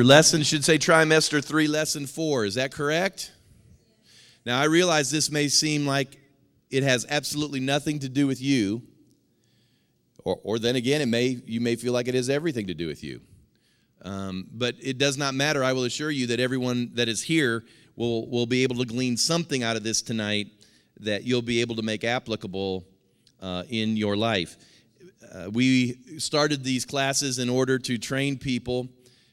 Your lesson should say trimester 3, lesson 4. Is that correct? Now, I realize this may seem like it has absolutely nothing to do with you, or then again, you may feel like it has everything to do with you. But it does not matter. I will assure you that everyone that is here will be able to glean something out of this tonight that you'll be able to make applicable in your life. We started these classes in order to train people,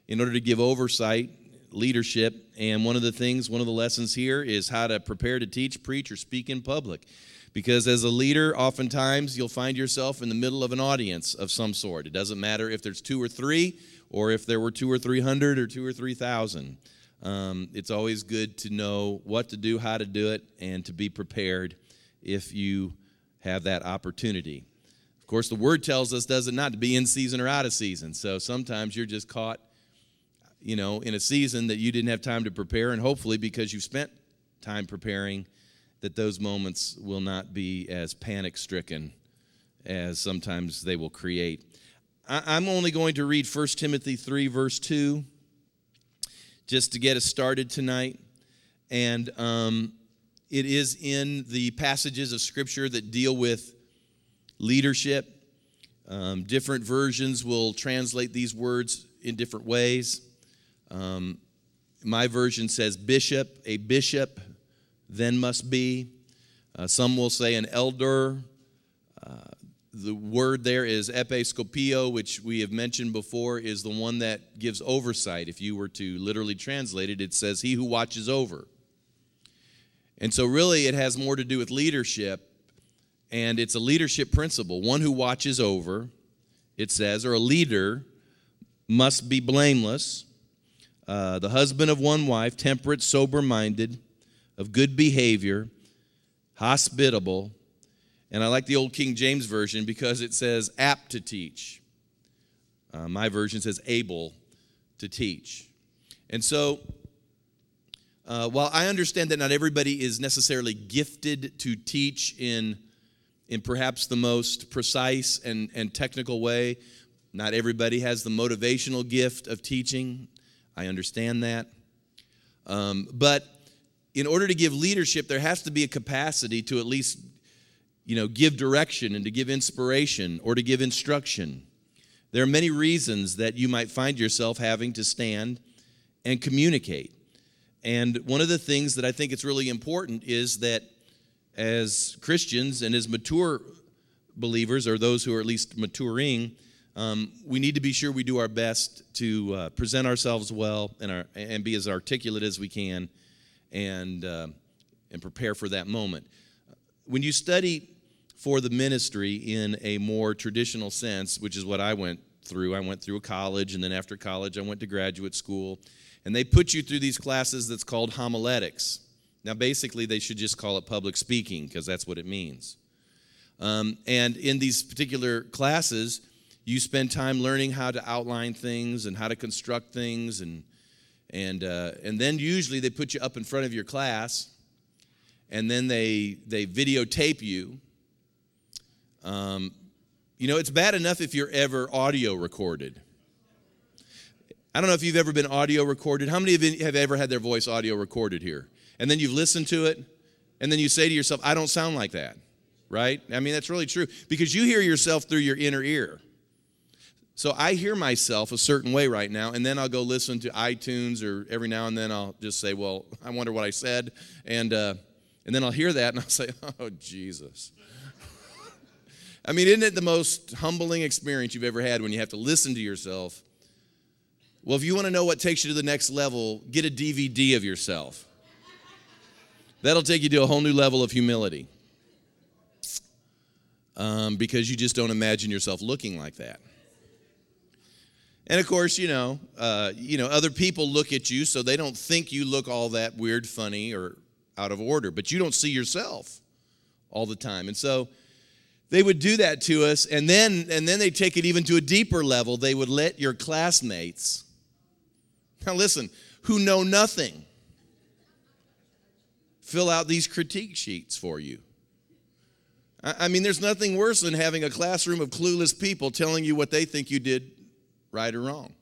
in order to give oversight, leadership, and one of the lessons here is how to prepare to teach, preach, or speak in public. Because as a leader, oftentimes you'll find yourself in the middle of an audience of some sort. It doesn't matter if there's 2 or 3, or if there were 2 or 300, or 2 or 3,000. It's always good to know what to do, how to do it, and to be prepared if you have that opportunity. Of course, the Word tells us, does it not, to be in season or out of season. So sometimes you're just caught, in a season that you didn't have time to prepare, and hopefully because you spent time preparing, that those moments will not be as panic-stricken as sometimes they will create. I'm only going to read 1 Timothy 3, verse 2, just to get us started tonight. And it is in the passages of Scripture that deal with leadership. Different versions will translate these words in different ways. My version says bishop, a bishop then must be. Some will say an elder. The word there is episkopio, which we have mentioned before is the one that gives oversight. If you were to literally translate it, it says he who watches over. And so really it has more to do with leadership, and it's a leadership principle. One who watches over, it says, or a leader, must be blameless, the husband of one wife, temperate, sober-minded, of good behavior, hospitable. And I like the old King James Version because it says apt to teach. My version says able to teach. And so, while I understand that not everybody is necessarily gifted to teach in perhaps the most precise and technical way, not everybody has the motivational gift of teaching. I understand that. But in order to give leadership, there has to be a capacity to at least give direction and to give inspiration or to give instruction. There are many reasons that you might find yourself having to stand and communicate. And one of the things that I think it's really important is that as Christians and as mature believers, or those who are at least maturing, we need to be sure we do our best to present ourselves well and be as articulate as we can and prepare for that moment. When you study for the ministry in a more traditional sense, which is what I went through. I went through a college, and then after college I went to graduate school, and they put you through these classes that's called homiletics. Now basically they should just call it public speaking because that's what it means. And in these particular classes, you spend time learning how to outline things and how to construct things, and then usually they put you up in front of your class, and then they videotape you. It's bad enough if you're ever audio recorded. I don't know if you've ever been audio recorded. How many of you have ever had their voice audio recorded here? And then you've listened to it, and then you say to yourself, I don't sound like that, right? I mean, that's really true, because you hear yourself through your inner ear. So I hear myself a certain way right now, and then I'll go listen to iTunes, or every now and then I'll just say, well, I wonder what I said, and then I'll hear that, and I'll say, oh, Jesus. I mean, isn't it the most humbling experience you've ever had when you have to listen to yourself? Well, if you want to know what takes you to the next level, get a DVD of yourself. That'll take you to a whole new level of humility, because you just don't imagine yourself looking like that. And, of course, other people look at you, so they don't think you look all that weird, funny, or out of order, but you don't see yourself all the time. And so they would do that to us, and then they take it even to a deeper level. They would let your classmates, now listen, who know nothing, fill out these critique sheets for you. I mean, there's nothing worse than having a classroom of clueless people telling you what they think you did right or wrong.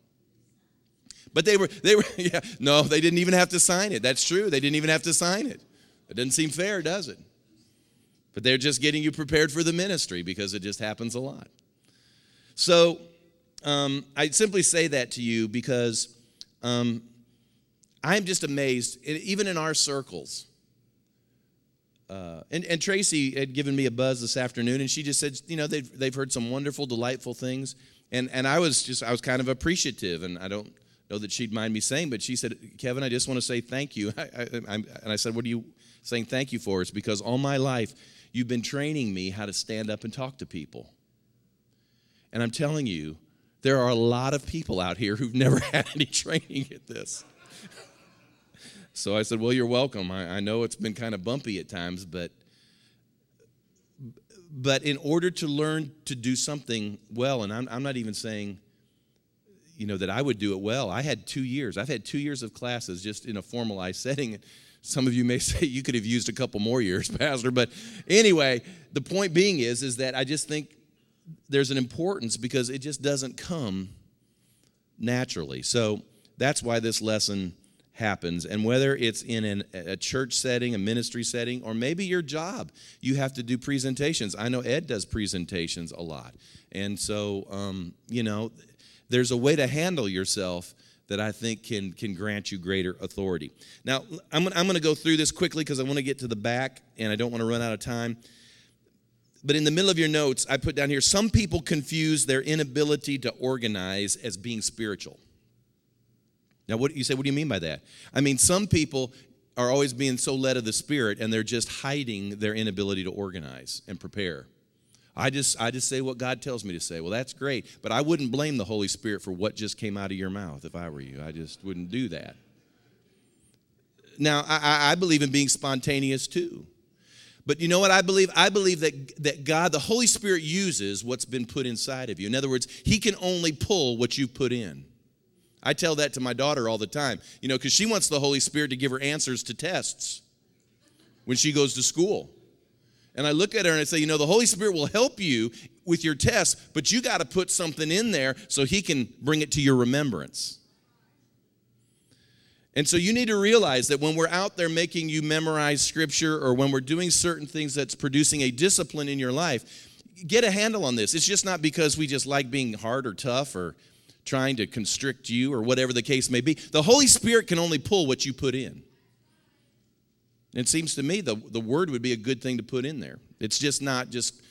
But they didn't even have to sign it. That's true. They didn't even have to sign it. It doesn't seem fair, does it? But they're just getting you prepared for the ministry because it just happens a lot. So I simply say that to you because I'm just amazed, even in our circles. And Tracy had given me a buzz this afternoon, and she just said, you know, they've heard some wonderful, delightful things. And I was kind of appreciative, and I don't know that she'd mind me saying, but she said, Kevin, I just want to say thank you. And I said, what are you saying thank you for? It's because all my life you've been training me how to stand up and talk to people. And I'm telling you, there are a lot of people out here who've never had any training at this. So I said, well, you're welcome. I know it's been kind of bumpy at times, but in order to learn to do something well, and I'm not even saying, you know, that I would do it well. I've had 2 years of classes just in a formalized setting. Some of you may say you could have used a couple more years, Pastor. But anyway, the point being is that I just think there's an importance because it just doesn't come naturally. So that's why this lesson happens, and whether it's in a church setting, a ministry setting, or maybe your job, you have to do presentations. I know Ed does presentations a lot, and so you know, there's a way to handle yourself that I think can grant you greater authority. Now, I'm going to go through this quickly because I want to get to the back, and I don't want to run out of time. But in the middle of your notes, I put down here: some people confuse their inability to organize as being spiritual. Now, what you say, what do you mean by that? I mean, some people are always being so led of the Spirit, and they're just hiding their inability to organize and prepare. I just say what God tells me to say. Well, that's great, but I wouldn't blame the Holy Spirit for what just came out of your mouth if I were you. I just wouldn't do that. Now, I believe in being spontaneous too. But you know what I believe? I believe that God, the Holy Spirit, uses what's been put inside of you. In other words, He can only pull what you put in. I tell that to my daughter all the time, you know, because she wants the Holy Spirit to give her answers to tests when she goes to school. And I look at her and I say, you know, the Holy Spirit will help you with your tests, but you got to put something in there so He can bring it to your remembrance. And so you need to realize that when we're out there making you memorize Scripture, or when we're doing certain things that's producing a discipline in your life, get a handle on this. It's just not because we just like being hard or tough or trying to constrict you or whatever the case may be. The Holy Spirit can only pull what you put in. It seems to me the Word would be a good thing to put in there. It's just not just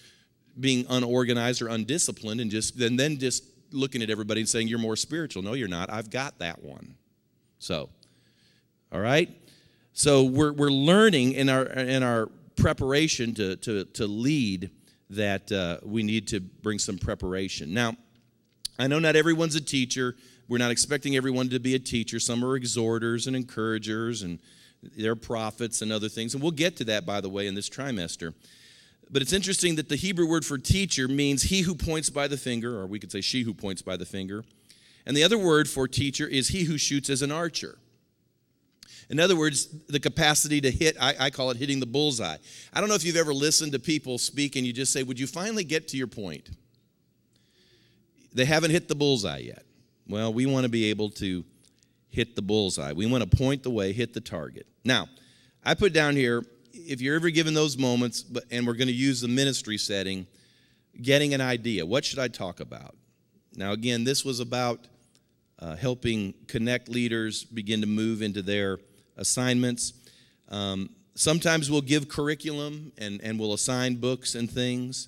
being unorganized or undisciplined and then just looking at everybody and saying, you're more spiritual. No, you're not. I've got that one. So, all right? So we're learning in our preparation to lead that we need to bring some preparation. Now, I know not everyone's a teacher. We're not expecting everyone to be a teacher. Some are exhorters and encouragers, and they're prophets and other things. And we'll get to that, by the way, in this trimester. But it's interesting that the Hebrew word for teacher means he who points by the finger, or we could say she who points by the finger. And the other word for teacher is he who shoots as an archer. In other words, the capacity to hit, I call it hitting the bullseye. I don't know if you've ever listened to people speak and you just say, would you finally get to your point? They haven't hit the bullseye yet. Well, we want to be able to hit the bullseye. We want to point the way, hit the target. Now, I put down here, if you're ever given those moments, and we're going to use the ministry setting, getting an idea. What should I talk about? Now, again, this was about helping connect leaders begin to move into their assignments. Sometimes we'll give curriculum and we'll assign books and things.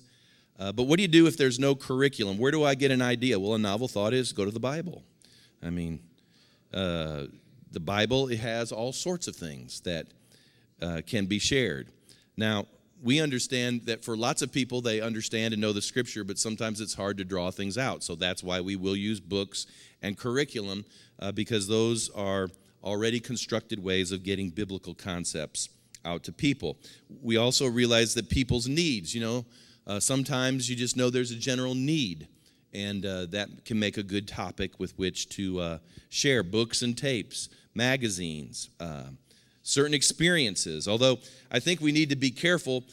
But what do you do if there's no curriculum? Where do I get an idea? Well, a novel thought is go to the Bible. I mean, the Bible, it has all sorts of things that can be shared. Now, we understand that for lots of people, they understand and know the Scripture, but sometimes it's hard to draw things out. So that's why we will use books and curriculum because those are already constructed ways of getting biblical concepts out to people. We also realize that people's needs, you know, sometimes you just know there's a general need, and that can make a good topic with which to share books and tapes, magazines, certain experiences. Although I think we need to be careful.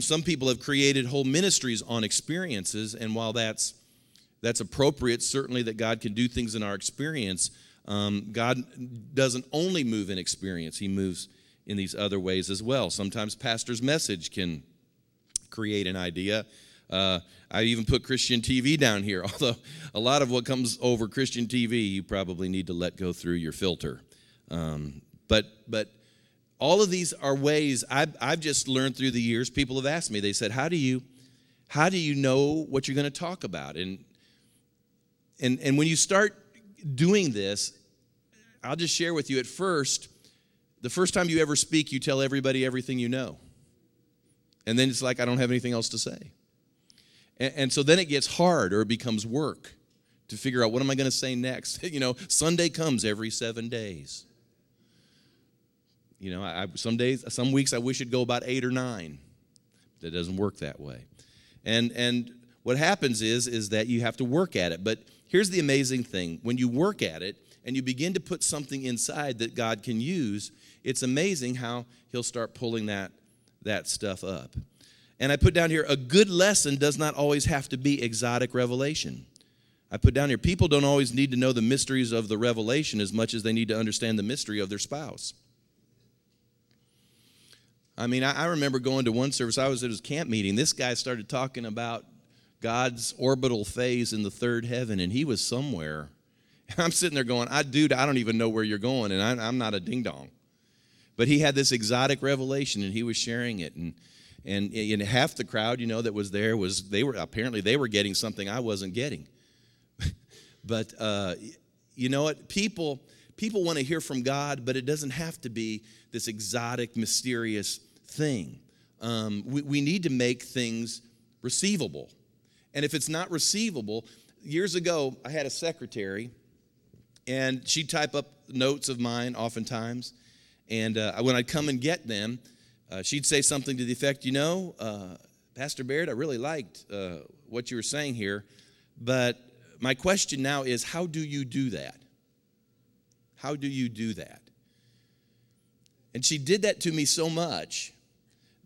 Some people have created whole ministries on experiences, and while that's appropriate, certainly that God can do things in our experience, God doesn't only move in experience. He moves in these other ways as well. Sometimes pastor's message can create an idea. I even put Christian TV down here, although a lot of what comes over Christian TV, you probably need to let go through your filter. But all of these are ways I've just learned through the years. People have asked me, they said, how do you know what you're going to talk about? And when you start doing this, I'll just share with you at first, the first time you ever speak, you tell everybody everything you know. And then it's like, I don't have anything else to say. And so then it gets hard, or it becomes work to figure out, what am I going to say next? Sunday comes every 7 days. Some weeks I wish it'd go about 8 or 9. But it doesn't work that way. And what happens is that you have to work at it. But here's the amazing thing. When you work at it and you begin to put something inside that God can use, it's amazing how he'll start pulling that stuff up. And I put down here, a good lesson does not always have to be exotic revelation. I put down here, people don't always need to know the mysteries of the revelation as much as they need to understand the mystery of their spouse. I mean, I remember going to one service. I was at his camp meeting. This guy started talking about God's orbital phase in the third heaven, and he was somewhere. I'm sitting there going, I don't even know where you're going, and I'm not a ding-dong. But he had this exotic revelation, and he was sharing it, and half the crowd, that was there they were getting something I wasn't getting. But you know what? People want to hear from God, but it doesn't have to be this exotic, mysterious thing. We need to make things receivable. And if it's not receivable, years ago I had a secretary, and she'd type up notes of mine oftentimes, and when I'd come and get them, she'd say something to the effect, Pastor Baird, I really liked what you were saying here, but my question now is, how do you do that? How do you do that? And she did that to me so much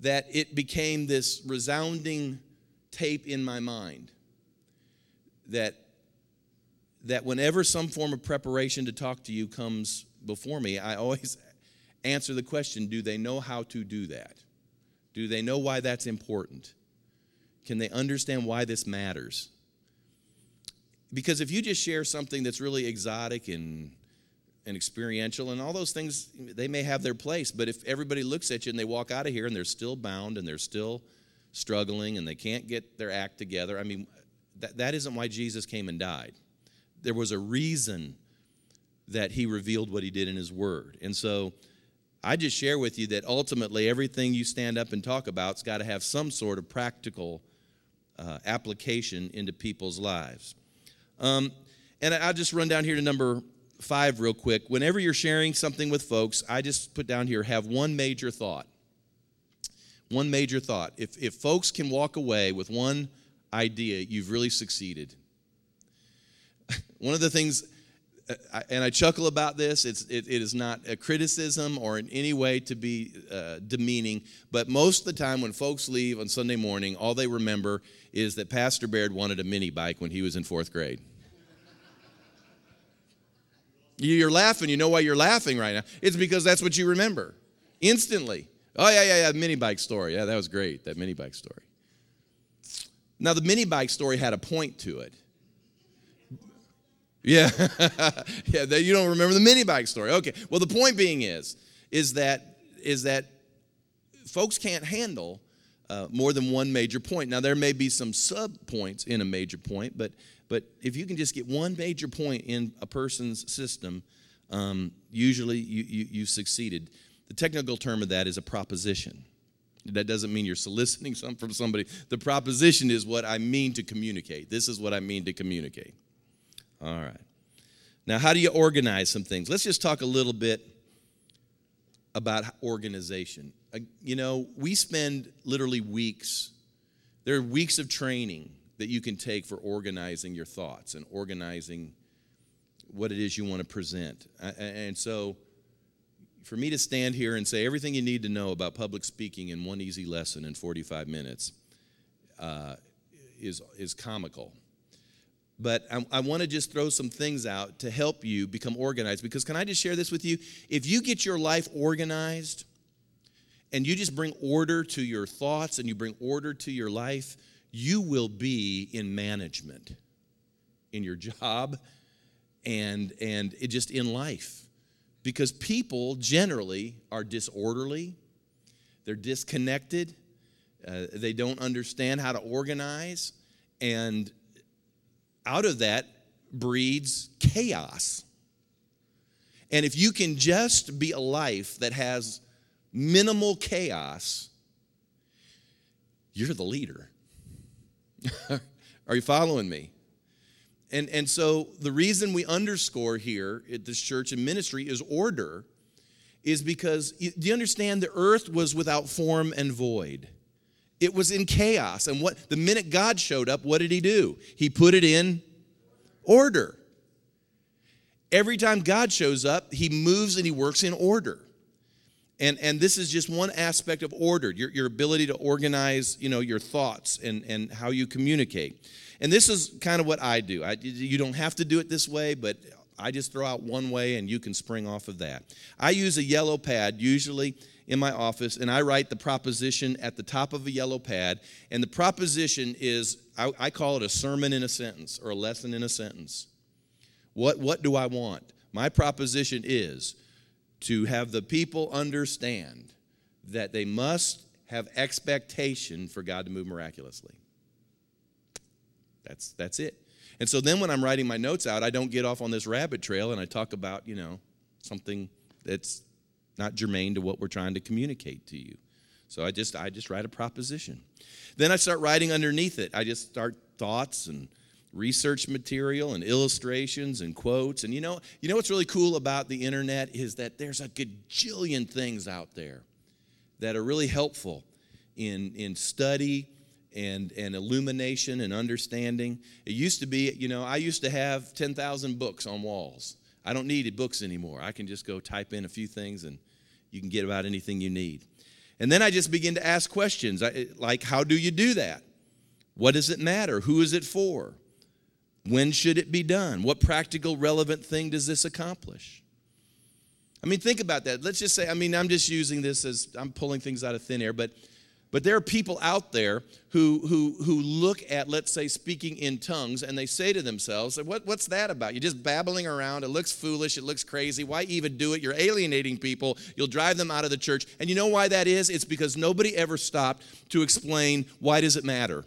that it became this resounding tape in my mind that whenever some form of preparation to talk to you comes before me, I always answer the question, do they know how to do that? Do they know why that's important? Can they understand why this matters? Because if you just share something that's really exotic and experiential and all those things, they may have their place, but if everybody looks at you and they walk out of here and they're still bound and they're still struggling and they can't get their act together, I mean, that isn't why Jesus came and died. There was a reason that he revealed what he did in his word. And so I just share with you that ultimately everything you stand up and talk about's got to have some sort of practical application into people's lives. And I'll just run down here to number 5 real quick. Whenever you're sharing something with folks, I just put down here, have one major thought. One major thought. If folks can walk away with one idea, you've really succeeded. One of the things, and I chuckle about this, it is not a criticism or in any way to be demeaning, but most of the time when folks leave on Sunday morning, all they remember is that Pastor Baird wanted a mini bike when he was in 4th grade. You're laughing. You know why you're laughing right now. It's because that's what you remember instantly. Oh, yeah, mini bike story. Yeah, that was great, that mini bike story. Now, the mini bike story had a point to it. Yeah, you don't remember the mini bike story. Okay, well, the point being is that folks can't handle more than one major point. Now, there may be some sub-points in a major point, but if you can just get one major point in a person's system, usually you've succeeded. The technical term of that is a proposition. That doesn't mean you're soliciting something from somebody. The proposition is what I mean to communicate. This is what I mean to communicate. All right. Now, how do you organize some things? Let's just talk a little bit about organization. We spend literally weeks. There are weeks of training that you can take for organizing your thoughts and organizing what it is you want to present. And so for me to stand here and say everything you need to know about public speaking in one easy lesson in 45 minutes is comical. But I want to just throw some things out to help you become organized. Because can I just share this with you? If you get your life organized and you just bring order to your thoughts and you bring order to your life, you will be in management, in your job, and it just in life. Because people generally are disorderly. They're disconnected. They don't understand how to organize. And out of that breeds chaos. And if you can just be a life that has minimal chaos, you're the leader. Are you following me? And so the reason we underscore here at this church and ministry is order, is because, do you understand, the earth was without form and void. It was in chaos. And what the minute God showed up, what did he do? He put it in order. Every time God shows up, he moves and he works in order. And this is just one aspect of order, your ability to organize, you know, your thoughts and how you communicate. And this is kind of what I do. You don't have to do it this way, but I just throw out one way and you can spring off of that. I use a yellow pad usually in my office, and I write the proposition at the top of a yellow pad. And the proposition is, I call it a sermon in a sentence or a lesson in a sentence. What do I want? My proposition is to have the people understand that they must have expectation for God to move miraculously. That's it. And so then when I'm writing my notes out, I don't get off on this rabbit trail and I talk about, you know, something that's not germane to what we're trying to communicate to you. So I just write a proposition. Then I start writing underneath it. I just start thoughts and research material and illustrations and quotes. And you know what's really cool about the internet is that there's a gajillion things out there that are really helpful in study and illumination and understanding. It used to be, you know, I used to have 10,000 books on walls. I don't need books anymore. I can just go type in a few things and you can get about anything you need. And then I just begin to ask questions like, how do you do that? What does it matter? Who is it for? When should it be done? What practical, relevant thing does this accomplish? I mean, think about that. Let's just say, I mean, I'm just using this as I'm pulling things out of thin air, but there are people out there who look at, let's say, speaking in tongues, and they say to themselves, what's that about? You're just babbling around. It looks foolish. It looks crazy. Why even do it? You're alienating people. You'll drive them out of the church. And you know why that is? It's because nobody ever stopped to explain, why does it matter?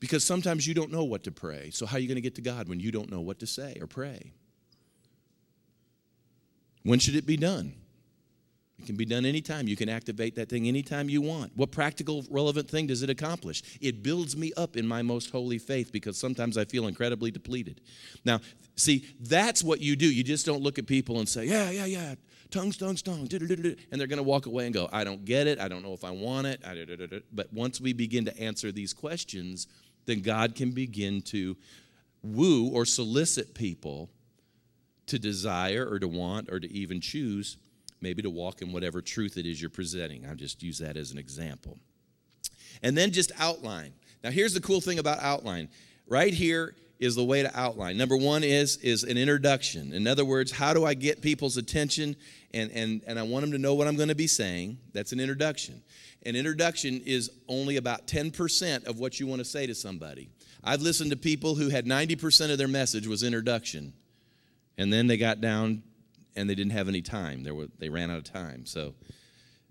Because sometimes you don't know what to pray. So how are you going to get to God when you don't know what to say or pray? When should it be done? It can be done anytime. You can activate that thing anytime you want. What practical, relevant thing does it accomplish? It builds me up in my most holy faith, because sometimes I feel incredibly depleted. Now, see, that's what you do. You just don't look at people and say, yeah, tongues, and they're going to walk away and go, I don't get it. I don't know if I want it. But once we begin to answer these questions, then God can begin to woo or solicit people to desire or to want or to even choose maybe to walk in whatever truth it is you're presenting. I'll just use that as an example. And then just outline. Now, here's the cool thing about outline. Right here is the way to outline. Number one is an introduction. In other words, how do I get people's attention? And I want them to know what I'm going to be saying. That's an introduction. An introduction is only about 10% of what you want to say to somebody. I've listened to people who had 90% of their message was introduction. And then they got down and they didn't have any time. They ran out of time. So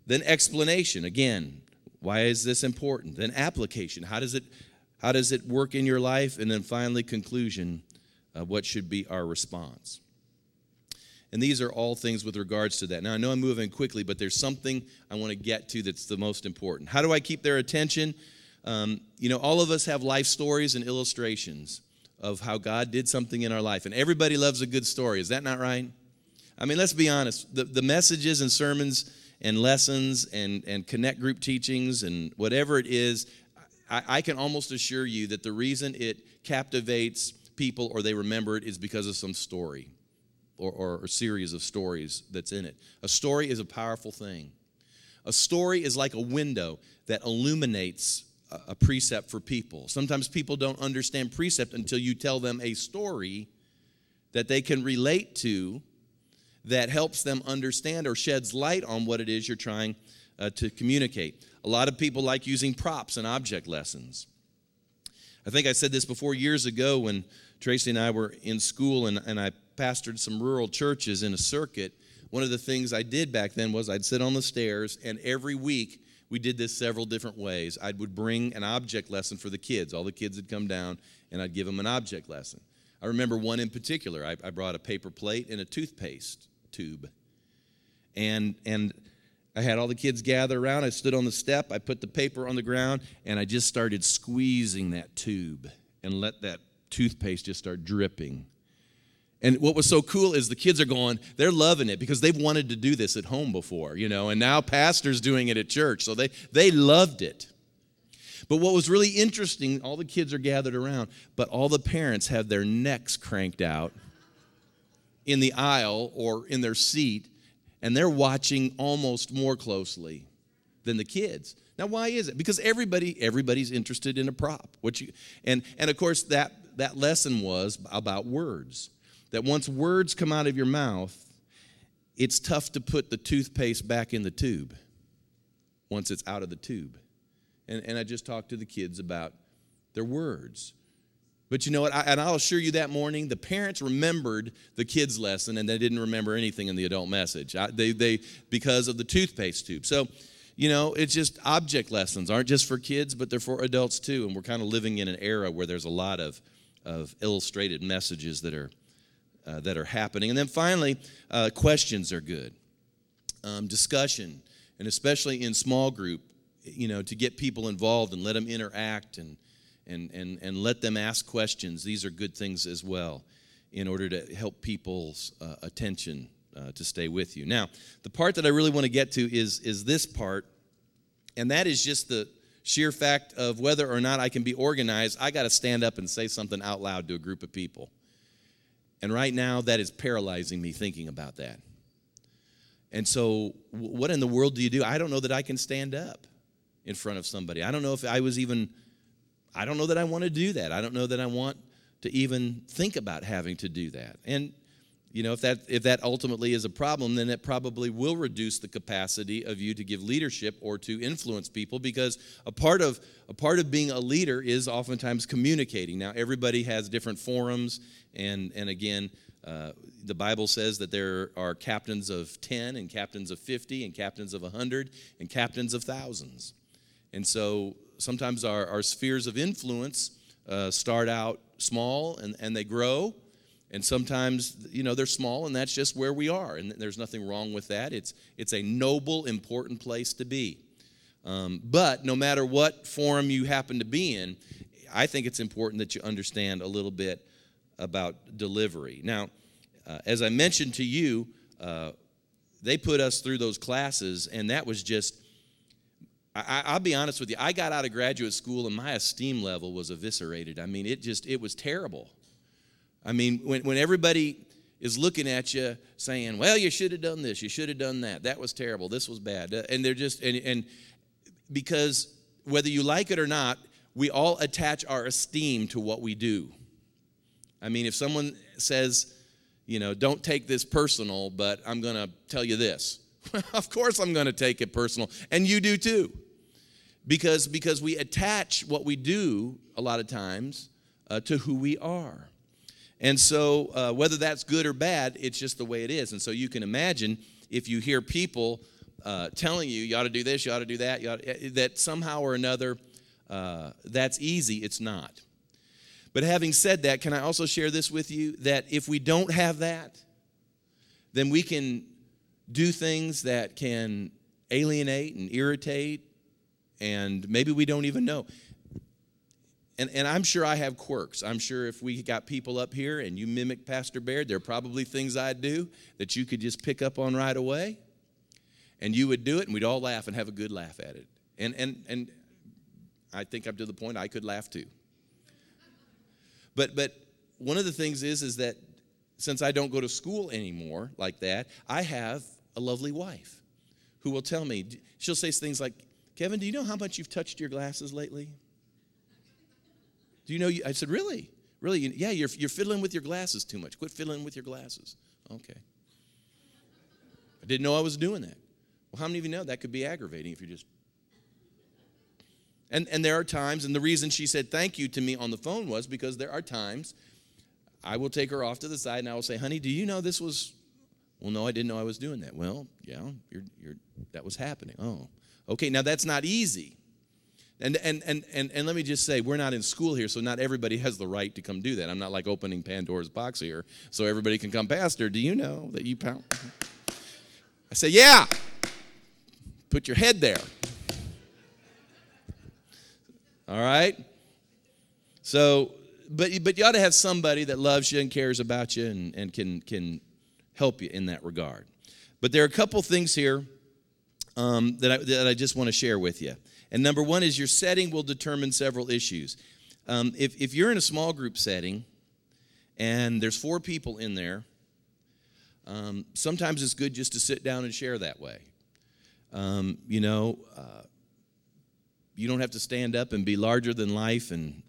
then explanation, again, why is this important? Then application, how does it work in your life? And then finally conclusion, what should be our response? And these are all things with regards to that. Now, I know I'm moving quickly, but there's something I want to get to that's the most important. How do I keep their attention? All of us have life stories and illustrations of how God did something in our life. And everybody loves a good story. Is that not right? I mean, let's be honest. The messages and sermons and lessons and connect group teachings and whatever it is, I can almost assure you that the reason it captivates people or they remember it is because of some story or series of stories that's in it. A story is a powerful thing. A story is like a window that illuminates a precept for people. Sometimes people don't understand precept until you tell them a story that they can relate to that helps them understand or sheds light on what it is you're trying to communicate. A lot of people like using props and object lessons. I think I said this before years ago when Tracy and I were in school and I pastored some rural churches in a circuit. One of the things I did back then was I'd sit on the stairs, and every week we did this several different ways. I would bring an object lesson for the kids. All the kids had come down, and I'd give them an object lesson. I remember one in particular. I brought a paper plate and a toothpaste tube, and I had all the kids gather around. I stood on the step. I put the paper on the ground, and I just started squeezing that tube and let that toothpaste just start dripping. And what was so cool is the kids are going, they're loving it because they've wanted to do this at home before, you know, and now pastor's doing it at church. So they loved it. But what was really interesting, all the kids are gathered around, but all the parents have their necks cranked out in the aisle or in their seat, and they're watching almost more closely than the kids. Now, why is it? Because everybody's interested in a prop. And of course, that lesson was about words. That once words come out of your mouth, it's tough to put the toothpaste back in the tube once it's out of the tube. And I just talked to the kids about their words. But you know what? I'll assure you that morning, the parents remembered the kids' lesson, and they didn't remember anything in the adult message because of the toothpaste tube. So, you know, it's just object lessons aren't just for kids, but they're for adults too. And we're kind of living in an era where there's a lot of illustrated messages that are happening. And then finally, questions are good. Discussion, and especially in small group, you know, to get people involved and let them interact and let them ask questions. These are good things as well in order to help people's attention to stay with you. Now, the part that I really want to get to is this part, and that is just the sheer fact of whether or not I can be organized. I got to stand up and say something out loud to a group of people. And right now, that is paralyzing me thinking about that. And so what in the world do you do? I don't know that I can stand up in front of somebody. I don't know if I was even, I don't know that I want to do that. I don't know that I want to even think about having to do that. And, you know, if that ultimately is a problem, then it probably will reduce the capacity of you to give leadership or to influence people, because a part of being a leader is oftentimes communicating. Now, everybody has different forums, and again, the Bible says that there are captains of 10 and captains of 50 and captains of 100 and captains of thousands. And so sometimes our spheres of influence start out small and they grow. And sometimes, you know, they're small, and that's just where we are, and there's nothing wrong with that. It's a noble, important place to be. But no matter what forum you happen to be in, I think it's important that you understand a little bit about delivery. Now, as I mentioned to you, they put us through those classes, and that was just, I'll be honest with you, I got out of graduate school, and my esteem level was eviscerated. I mean, it was terrible. I mean, when everybody is looking at you saying, well, you should have done this, you should have done that, that was terrible, this was bad, and they're just, and because whether you like it or not, we all attach our esteem to what we do. I mean, if someone says, you know, don't take this personal, but I'm going to tell you this, of course I'm going to take it personal, and you do too, because we attach what we do a lot of times to who we are. And so whether that's good or bad, it's just the way it is. And so you can imagine if you hear people telling you, you ought to do this, you ought to do that, that somehow or another, that's easy. It's not. But having said that, can I also share this with you, that if we don't have that, then we can do things that can alienate and irritate, and maybe we don't even know. And I'm sure I have quirks. I'm sure if we got people up here and you mimic Pastor Baird, there are probably things I do that you could just pick up on right away, and you would do it, and we'd all laugh and have a good laugh at it. And I think I'm to the point I could laugh too. But one of the things is that since I don't go to school anymore like that, I have a lovely wife who will tell me, she'll say things like, Kevin, do you know how much you've touched your glasses lately? Do you know? I said, really? Really? Yeah, you're fiddling with your glasses too much. Quit fiddling with your glasses. Okay. I didn't know I was doing that. Well, how many of you know that could be aggravating if you're just... And there are times, and the reason she said thank you to me on the phone was because there are times I will take her off to the side and I will say, honey, do you know this was... Well, no, I didn't know I was doing that. Well, yeah, that was happening. Oh, okay. Now that's not easy. And let me just say, we're not in school here, so not everybody has the right to come do that. I'm not like opening Pandora's box here, so everybody can come. Pastor, do you know that you pound? I say, yeah. Put your head there. All right. So, but you ought to have somebody that loves you and cares about you and can help you in that regard. But there are a couple things here that I just want to share with you. And number one is your setting will determine several issues. If you're in a small group setting and there's 4 people in there, sometimes it's good just to sit down and share that way. You don't have to stand up and be larger than life and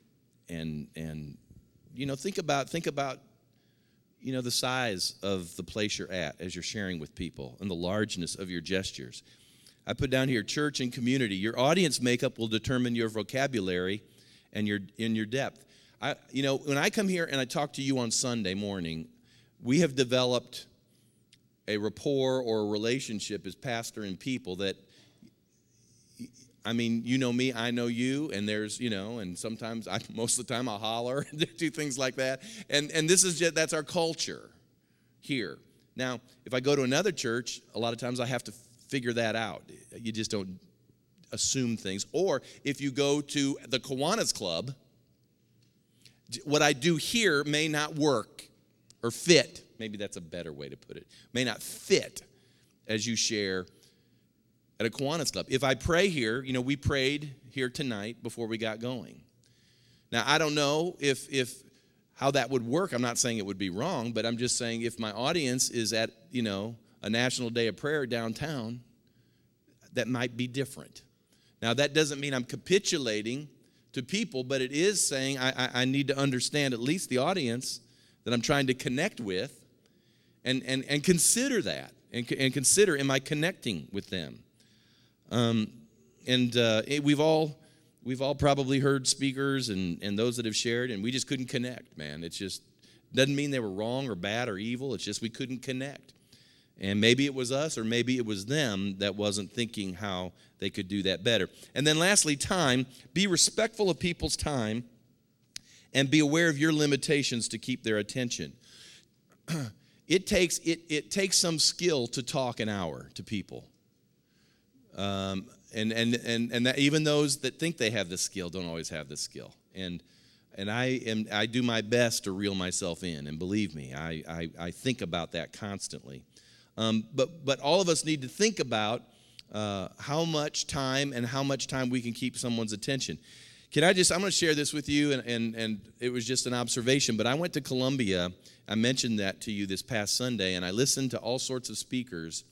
think about you know, the size of the place you're at as you're sharing with people and the largeness of your gestures. I put down here church and community. Your audience makeup will determine your vocabulary and your depth. When I come here and I talk to you on Sunday morning, we have developed a rapport or a relationship as pastor and people that, I mean, you know me, I know you, and there's, and sometimes, most of the time I'll holler and do things like that. And this is that's our culture here. Now, if I go to another church, a lot of times I have to figure that out. You just don't assume things. Or if you go to the Kiwanis Club, what I do here may not work or fit. Maybe that's a better way to put it. May not fit as you share at a Kiwanis Club. If I pray here, we prayed here tonight before we got going. Now, I don't know if how that would work. I'm not saying it would be wrong, but I'm just saying if my audience is at, a National Day of Prayer downtown, that might be different. Now, that doesn't mean I'm capitulating to people, but it is saying I need to understand at least the audience that I'm trying to connect with and consider that and consider, am I connecting with them? We've all probably heard speakers and those that have shared, and we just couldn't connect, man. It's just doesn't mean they were wrong or bad or evil. It's just we couldn't connect. And maybe it was us or maybe it was them that wasn't thinking how they could do that better. And then lastly, time. Be respectful of people's time and be aware of your limitations to keep their attention. It takes some skill to talk an hour to people. And that even those that think they have this skill don't always have this skill. And I do my best to reel myself in. And believe me, I think about that constantly. But all of us need to think about how much time we can keep someone's attention. I'm going to share this with you, and it was just an observation. But I went to Columbia. I mentioned that to you this past Sunday, and I listened to all sorts of speakers,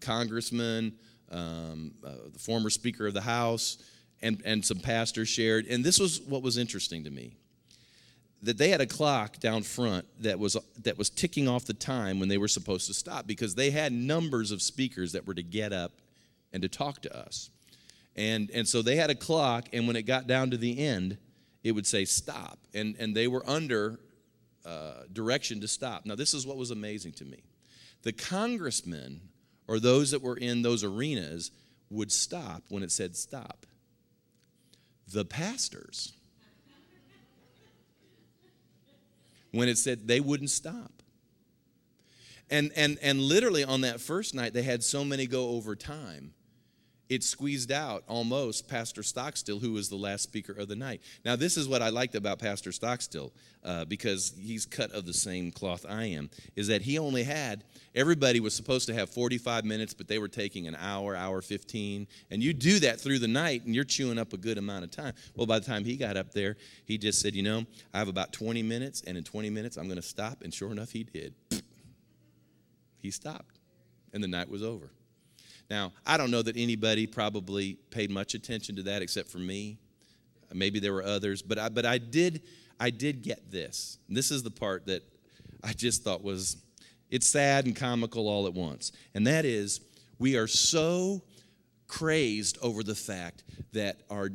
congressmen. The former Speaker of the House, and some pastors shared. And this was what was interesting to me, that they had a clock down front that was ticking off the time when they were supposed to stop, because they had numbers of speakers that were to get up and to talk to us. And so they had a clock, and when it got down to the end, it would say stop. And they were under direction to stop. Now, this is what was amazing to me. The congressmen, or those that were in those arenas, would stop when it said stop. The pastors, when it said, they wouldn't stop. And literally on that first night, they had so many go over time, it squeezed out almost Pastor Stockstill, who was the last speaker of the night. Now, this is what I liked about Pastor Stockstill, because he's cut of the same cloth I am, is that he only had, everybody was supposed to have 45 minutes, but they were taking an hour, hour 15. And you do that through the night, and you're chewing up a good amount of time. Well, by the time he got up there, he just said, I have about 20 minutes, and in 20 minutes, I'm going to stop. And sure enough, he did. He stopped, and the night was over. Now, I don't know that anybody probably paid much attention to that except for me. Maybe there were others, but I did get this. And this is the part that I just thought was, it's sad and comical all at once. And that is, we are so crazed over the fact that our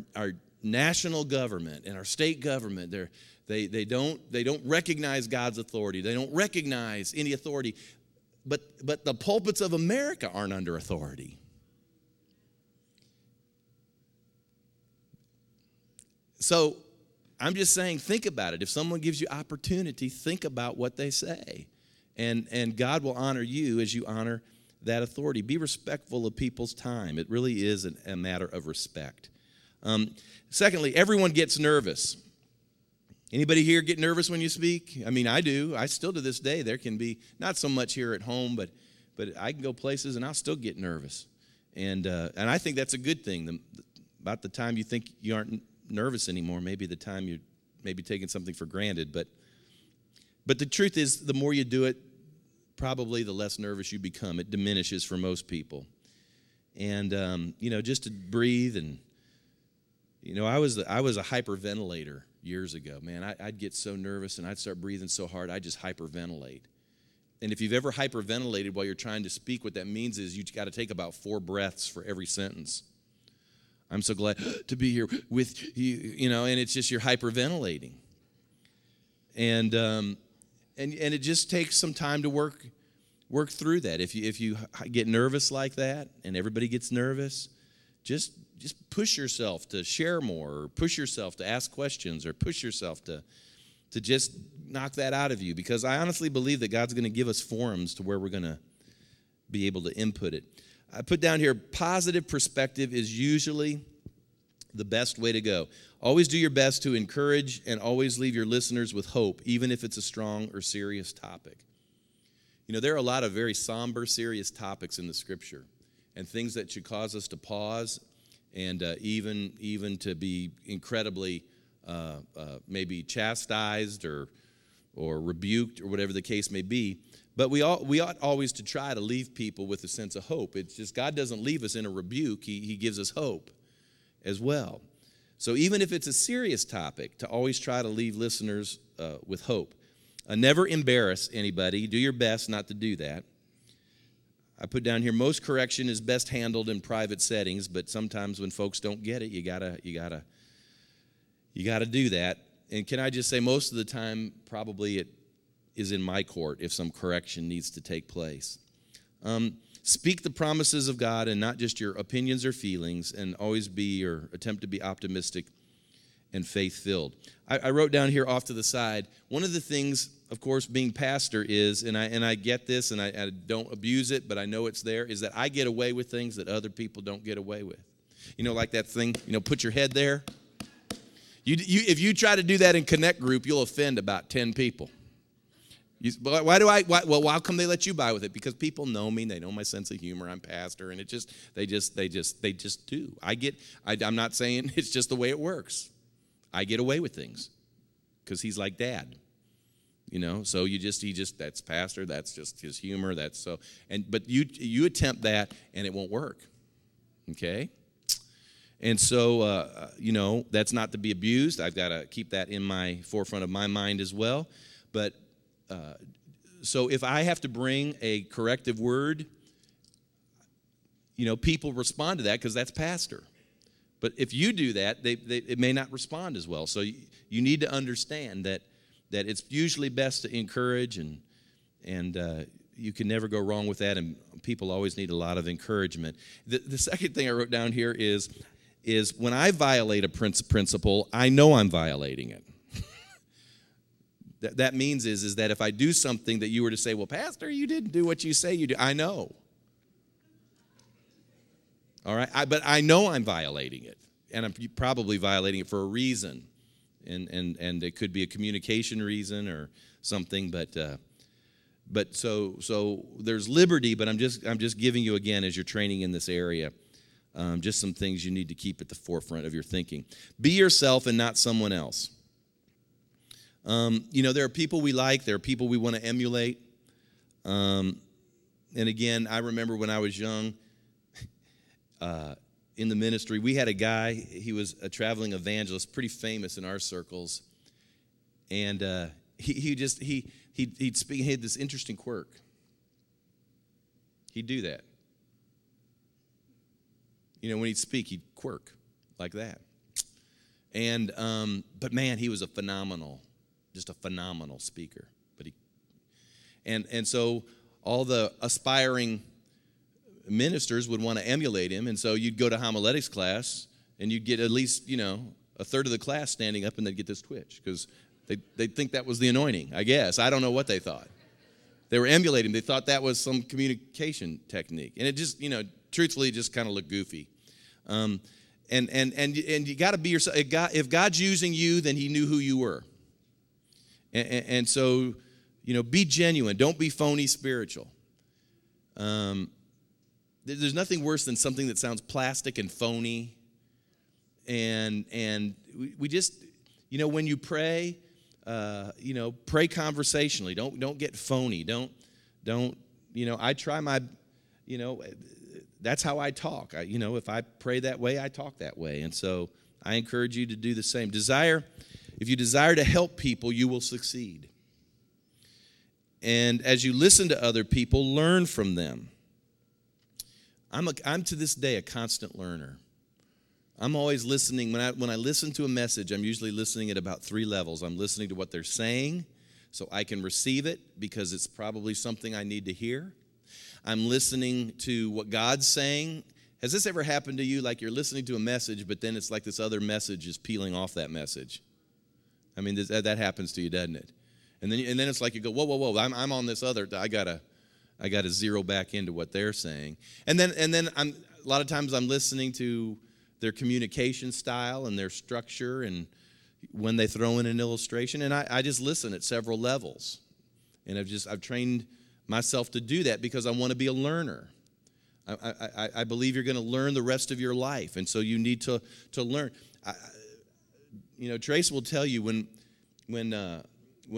national government and our state government, they don't recognize God's authority. They don't recognize any authority. But the pulpits of America aren't under authority. So I'm just saying, think about it. If someone gives you opportunity, think about what they say. And God will honor you as you honor that authority. Be respectful of people's time. It really is a matter of respect. Secondly, everyone gets nervous. Anybody here get nervous when you speak? I mean, I do. I still to this day, there can be, not so much here at home, but I can go places and I'll still get nervous. And I think that's a good thing. About the time you think you aren't nervous anymore, maybe the time you're maybe taking something for granted. But the truth is, the more you do it, probably the less nervous you become. It diminishes for most people. And, just to breathe and, I was a hyperventilator years ago. Man, I'd get so nervous and I'd start breathing so hard, I'd just hyperventilate. And if you've ever hyperventilated while you're trying to speak, what that means is you've got to take about 4 breaths for every sentence. I'm so glad to be here with you, and it's just you're hyperventilating. And it just takes some time to work through that. If you get nervous like that, and everybody gets nervous, just push yourself to share more, or push yourself to ask questions, or push yourself to just knock that out of you. Because I honestly believe that God's going to give us forums to where we're going to be able to input it. I put down here, positive perspective is usually the best way to go. Always do your best to encourage and always leave your listeners with hope, even if it's a strong or serious topic. There are a lot of very somber, serious topics in the Scripture and things that should cause us to pause and even to be incredibly maybe chastised or rebuked or whatever the case may be. But we ought always to try to leave people with a sense of hope. It's just God doesn't leave us in a rebuke. He gives us hope as well. So even if it's a serious topic, to always try to leave listeners with hope. Never embarrass anybody. Do your best not to do that. I put down here, most correction is best handled in private settings, but sometimes when folks don't get it, you gotta do that. And can I just say, most of the time, probably it is in my court if some correction needs to take place. Speak the promises of God and not just your opinions or feelings, and always be or attempt to be optimistic and faith-filled. I wrote down here off to the side, one of the things, of course, being pastor is, and I get this, and I don't abuse it, but I know it's there, is that I get away with things that other people don't get away with. Like that thing, put your head there. You if you try to do that in Connect Group, you'll offend about 10 people. Why come they let you by with it? Because people know me, they know my sense of humor, I'm pastor, and they just do. I'm not saying it's just the way it works. I get away with things because he's like dad. So he just that's pastor, that's just his humor, that's so. But you attempt that and it won't work. Okay? And so that's not to be abused. I've got to keep that in my forefront of my mind as well. But so if I have to bring a corrective word, people respond to that because that's pastor. But if you do that, it may not respond as well. So you need to understand that it's usually best to encourage, and you can never go wrong with that, and people always need a lot of encouragement. The second thing I wrote down here is when I violate a principle, I know I'm violating it. That means is that if I do something that you were to say, well, Pastor, you didn't do what you say you do. I know. All right? But I know I'm violating it, and I'm probably violating it for a reason, and it could be a communication reason or something. But so there's liberty. But I'm just giving you again as you're training in this area, just some things you need to keep at the forefront of your thinking. Be yourself and not someone else. There are people we like, there are people we want to emulate. And again, I remember when I was young, in the ministry. We had a guy, he was a traveling evangelist, pretty famous in our circles, and he'd speak. He had this interesting quirk. He'd do that. You know, when he'd speak, he'd quirk like that. And but man, he was a phenomenal, just a phenomenal speaker. But he, and so all the aspiring ministers would want to emulate him, and so you'd go to homiletics class, and you'd get at least, you know, a third of the class standing up, and they'd get this twitch because they'd think that was the anointing. I guess I don't know what they thought. They were emulating. They thought that was some communication technique, and it just, you know, truthfully, it just kind of looked goofy. And you got to be yourself. If God's using you, then He knew who you were. And so, you know, be genuine. Don't be phony spiritual. There's nothing worse than something that sounds plastic and phony. And we just, you know, when you pray, you know, pray conversationally. Don't get phony. Don't. You know, I try my, you know. That's how I talk. You know, if I pray that way, I talk that way. And so I encourage you to do the same. If you desire to help people, you will succeed. And as you listen to other people, learn from them. I'm to this day a constant learner. I'm always listening. When I listen to a message, I'm usually listening at about three levels. I'm listening to what they're saying so I can receive it because it's probably something I need to hear. I'm listening to what God's saying. Has this ever happened to you? Like you're listening to a message, but then it's like this other message is peeling off that message. I mean, that happens to you, doesn't it? And then it's like you go, whoa! I'm on this other. I gotta zero back into what they're saying. And then I'm a lot of times I'm listening to their communication style and their structure and when they throw in an illustration. And I just listen at several levels, and I've trained myself to do that because I want to be a learner. I believe you're going to learn the rest of your life, and so you need to learn. You know, Trace will tell you when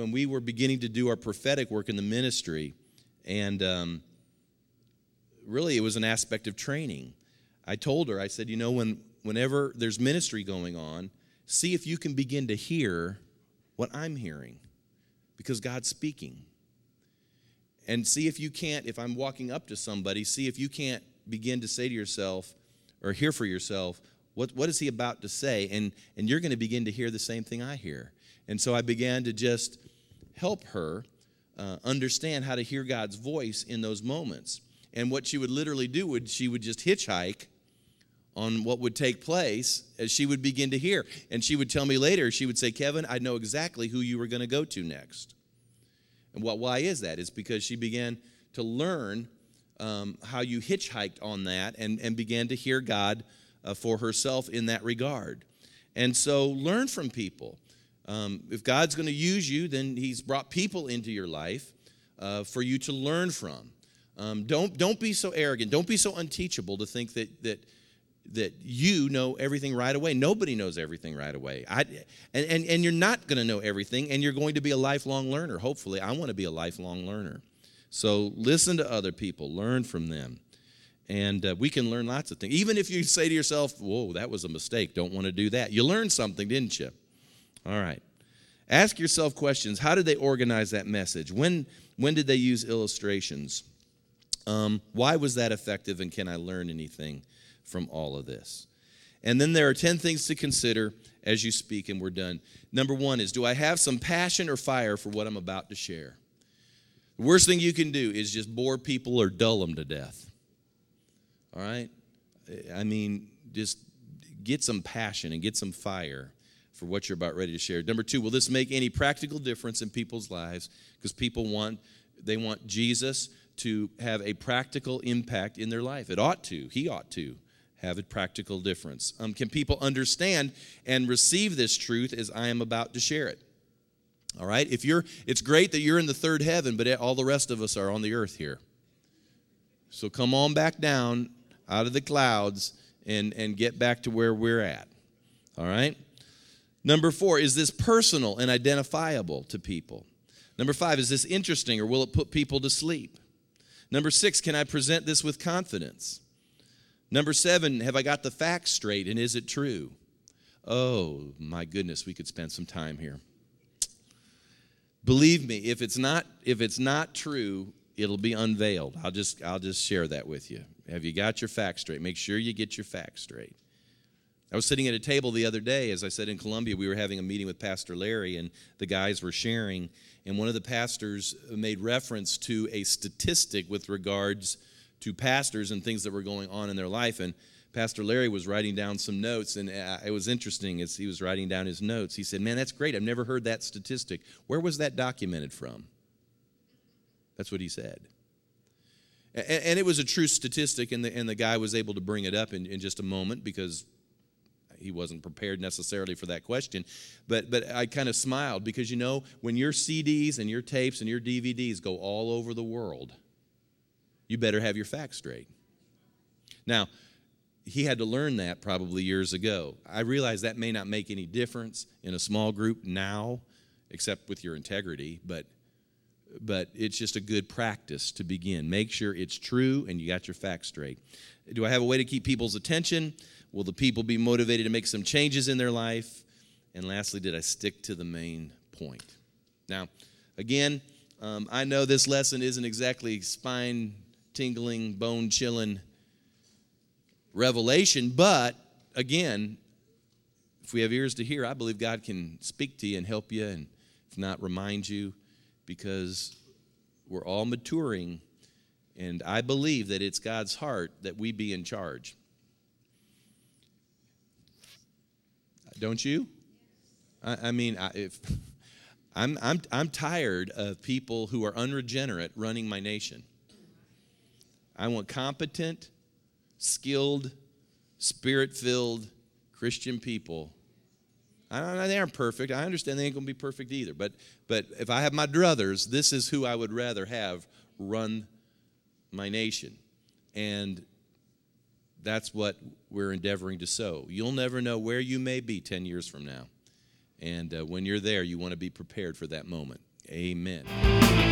we were beginning to do our prophetic work in the ministry, and really it was an aspect of training. I told her, I said, you know, whenever there's ministry going on, see if you can begin to hear what I'm hearing, because God's speaking. And see if you can't, if I'm walking up to somebody, see if you can't begin to say to yourself or hear for yourself, what is he about to say? And you're going to begin to hear the same thing I hear. And so I began to just help her understand how to hear God's voice in those moments. And what she would literally do would she would just hitchhike on what would take place as she would begin to hear. And she would tell me later, she would say, Kevin, I know exactly who you were going to go to next. And why is that? It's because she began to learn how you hitchhiked on that and began to hear God for herself in that regard. And so learn from people. If God's going to use you, then he's brought people into your life for you to learn from. Don't be so arrogant. Don't be so unteachable to think that you know everything right away. Nobody knows everything right away. And you're not going to know everything, and you're going to be a lifelong learner, hopefully. I want to be a lifelong learner. So listen to other people. Learn from them. And we can learn lots of things. Even if you say to yourself, whoa, that was a mistake. Don't want to do that. You learned something, didn't you? All right. Ask yourself questions. How did they organize that message? When did they use illustrations? Why was that effective, and can I learn anything from all of this? And then there are 10 things to consider as you speak, and we're done. Number one is, do I have some passion or fire for what I'm about to share? The worst thing you can do is just bore people or dull them to death. All right? I mean, just get some passion and get some fire for what you're about ready to share. Number two, will this make any practical difference in people's lives? Because people want Jesus to have a practical impact in their life. It ought to. He ought to have a practical difference. Can people understand and receive this truth as I am about to share it? All right? It's great that you're in the third heaven, but all the rest of us are on the earth here. So come on back down out of the clouds and get back to where we're at. All right? Number four, is this personal and identifiable to people? Number five, is this interesting or will it put people to sleep? Number six, can I present this with confidence? Number 7, have I got the facts straight, and is it true? Oh, my goodness, we could spend some time here. Believe me, if it's not true, it'll be unveiled. I'll just share that with you. Have you got your facts straight? Make sure you get your facts straight. I was sitting at a table the other day, as I said, in Columbia. We were having a meeting with Pastor Larry, and the guys were sharing, and one of the pastors made reference to a statistic with regards to pastors and things that were going on in their life, and Pastor Larry was writing down some notes, and it was interesting as he was writing down his notes. He said, man, that's great. I've never heard that statistic. Where was that documented from? That's what he said. And it was a true statistic, and the guy was able to bring it up in just a moment because he wasn't prepared necessarily for that question. But I kind of smiled because, you know, when your CDs and your tapes and your DVDs go all over the world, you better have your facts straight. Now, he had to learn that probably years ago. I realize that may not make any difference in a small group now, except with your integrity, but it's just a good practice to begin. Make sure it's true and you got your facts straight. Do I have a way to keep people's attention? Will the people be motivated to make some changes in their life? And lastly, did I stick to the main point? Now, again, I know this lesson isn't exactly spine-tingling, bone-chilling revelation, but again, if we have ears to hear, I believe God can speak to you and help you, and if not, remind you, because we're all maturing, and I believe that it's God's heart that we be in charge. Don't you? I'm tired of people who are unregenerate running my nation. I want competent, skilled, spirit-filled Christian people. I don't know, they aren't perfect. I understand they ain't going to be perfect either. But if I have my druthers, this is who I would rather have run my nation. And that's what we're endeavoring to sow. You'll never know where you may be 10 years from now. And when you're there, you want to be prepared for that moment. Amen.